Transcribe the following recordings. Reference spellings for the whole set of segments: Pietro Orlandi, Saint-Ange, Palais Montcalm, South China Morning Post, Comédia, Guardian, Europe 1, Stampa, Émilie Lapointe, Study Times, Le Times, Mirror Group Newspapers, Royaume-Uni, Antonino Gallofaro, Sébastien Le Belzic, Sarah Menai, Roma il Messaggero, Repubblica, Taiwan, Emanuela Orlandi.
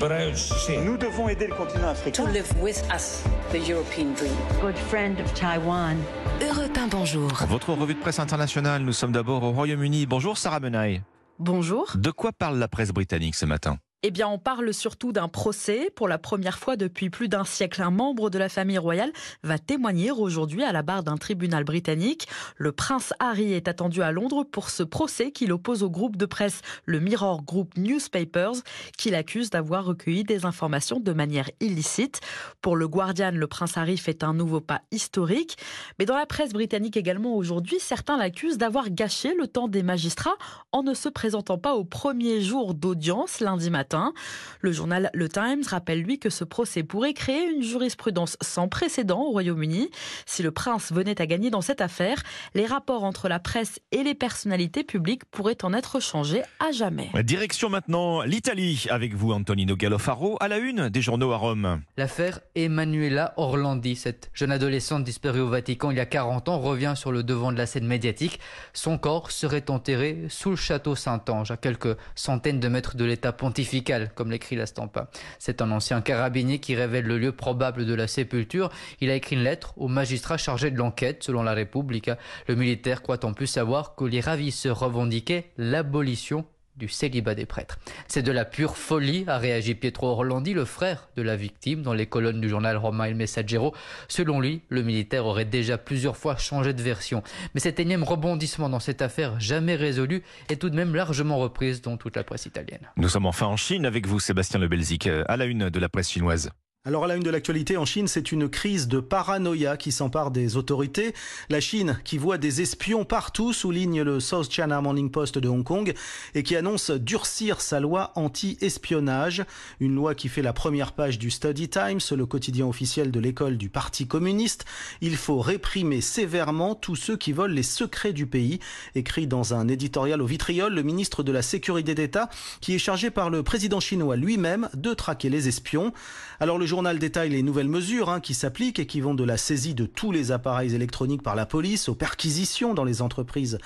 Nous devons aider le continent africain. To live with us, the European dream. Good friend of Taiwan. Europe 1, bonjour. Votre revue de presse internationale, nous sommes d'abord au Royaume-Uni. Bonjour Sarah Menai. Bonjour. De quoi parle la presse britannique ce matin ? Eh bien, on parle surtout d'un procès. Pour la première fois depuis plus d'un siècle, un membre de la famille royale va témoigner aujourd'hui à la barre d'un tribunal britannique. Le prince Harry est attendu à Londres pour ce procès qui l'oppose au groupe de presse, le Mirror Group Newspapers, qui l'accuse d'avoir recueilli des informations de manière illicite. Pour le Guardian, le prince Harry fait un nouveau pas historique. Mais dans la presse britannique également aujourd'hui, certains l'accusent d'avoir gâché le temps des magistrats en ne se présentant pas au premier jour d'audience, lundi matin. Le journal Le Times rappelle lui que ce procès pourrait créer une jurisprudence sans précédent au Royaume-Uni. Si le prince venait à gagner dans cette affaire, les rapports entre la presse et les personnalités publiques pourraient en être changés à jamais. Direction maintenant l'Italie avec vous Antonino Gallofaro à la une des journaux à Rome. L'affaire Emanuela Orlandi, cette jeune adolescente disparue au Vatican il y a 40 ans, revient sur le devant de la scène médiatique. Son corps serait enterré sous le château Saint-Ange, à quelques centaines de mètres de l'état pontifical, comme l'écrit la Stampa. C'est un ancien carabinier qui révèle le lieu probable de la sépulture. Il a écrit une lettre au magistrat chargé de l'enquête, selon la Repubblica. Le militaire croit en plus savoir que les ravisseurs revendiquaient l'abolition du célibat des prêtres. C'est de la pure folie, a réagi Pietro Orlandi, le frère de la victime, dans les colonnes du journal Roma il Messaggero. Selon lui, le militaire aurait déjà plusieurs fois changé de version. Mais cet énième rebondissement dans cette affaire jamais résolue est tout de même largement reprise dans toute la presse italienne. Nous sommes enfin en Chine avec vous, Sébastien Le Belzic, à la une de la presse chinoise. Alors à la une de l'actualité en Chine, c'est une crise de paranoïa qui s'empare des autorités. La Chine, qui voit des espions partout, souligne le South China Morning Post de Hong Kong et qui annonce durcir sa loi anti-espionnage. Une loi qui fait la première page du Study Times, le quotidien officiel de l'école du Parti communiste. Il faut réprimer sévèrement tous ceux qui volent les secrets du pays, écrit dans un éditorial au vitriol le ministre de la Sécurité d'État, qui est chargé par le président chinois lui-même de traquer les espions. Alors le journal détaille les nouvelles mesures qui s'appliquent et qui vont de la saisie de tous les appareils électroniques par la police aux perquisitions dans les entreprises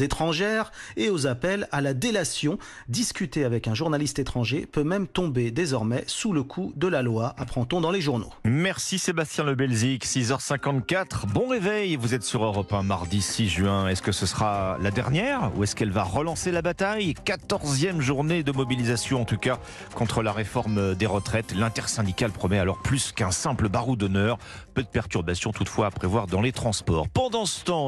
étrangères et aux appels à la délation. Discuter avec un journaliste étranger peut même tomber désormais sous le coup de la loi, apprend-on dans les journaux. Merci Sébastien Le Belzic, 6h54. Bon réveil, vous êtes sur Europe 1 mardi 6 juin. Est-ce que ce sera la dernière ou est-ce qu'elle va relancer la bataille ? 14e journée de mobilisation en tout cas contre la réforme des retraites. L'intersyndicale promet alors plus qu'un simple baroud d'honneur. Peu de perturbations toutefois à prévoir dans les transports. Pendant ce temps...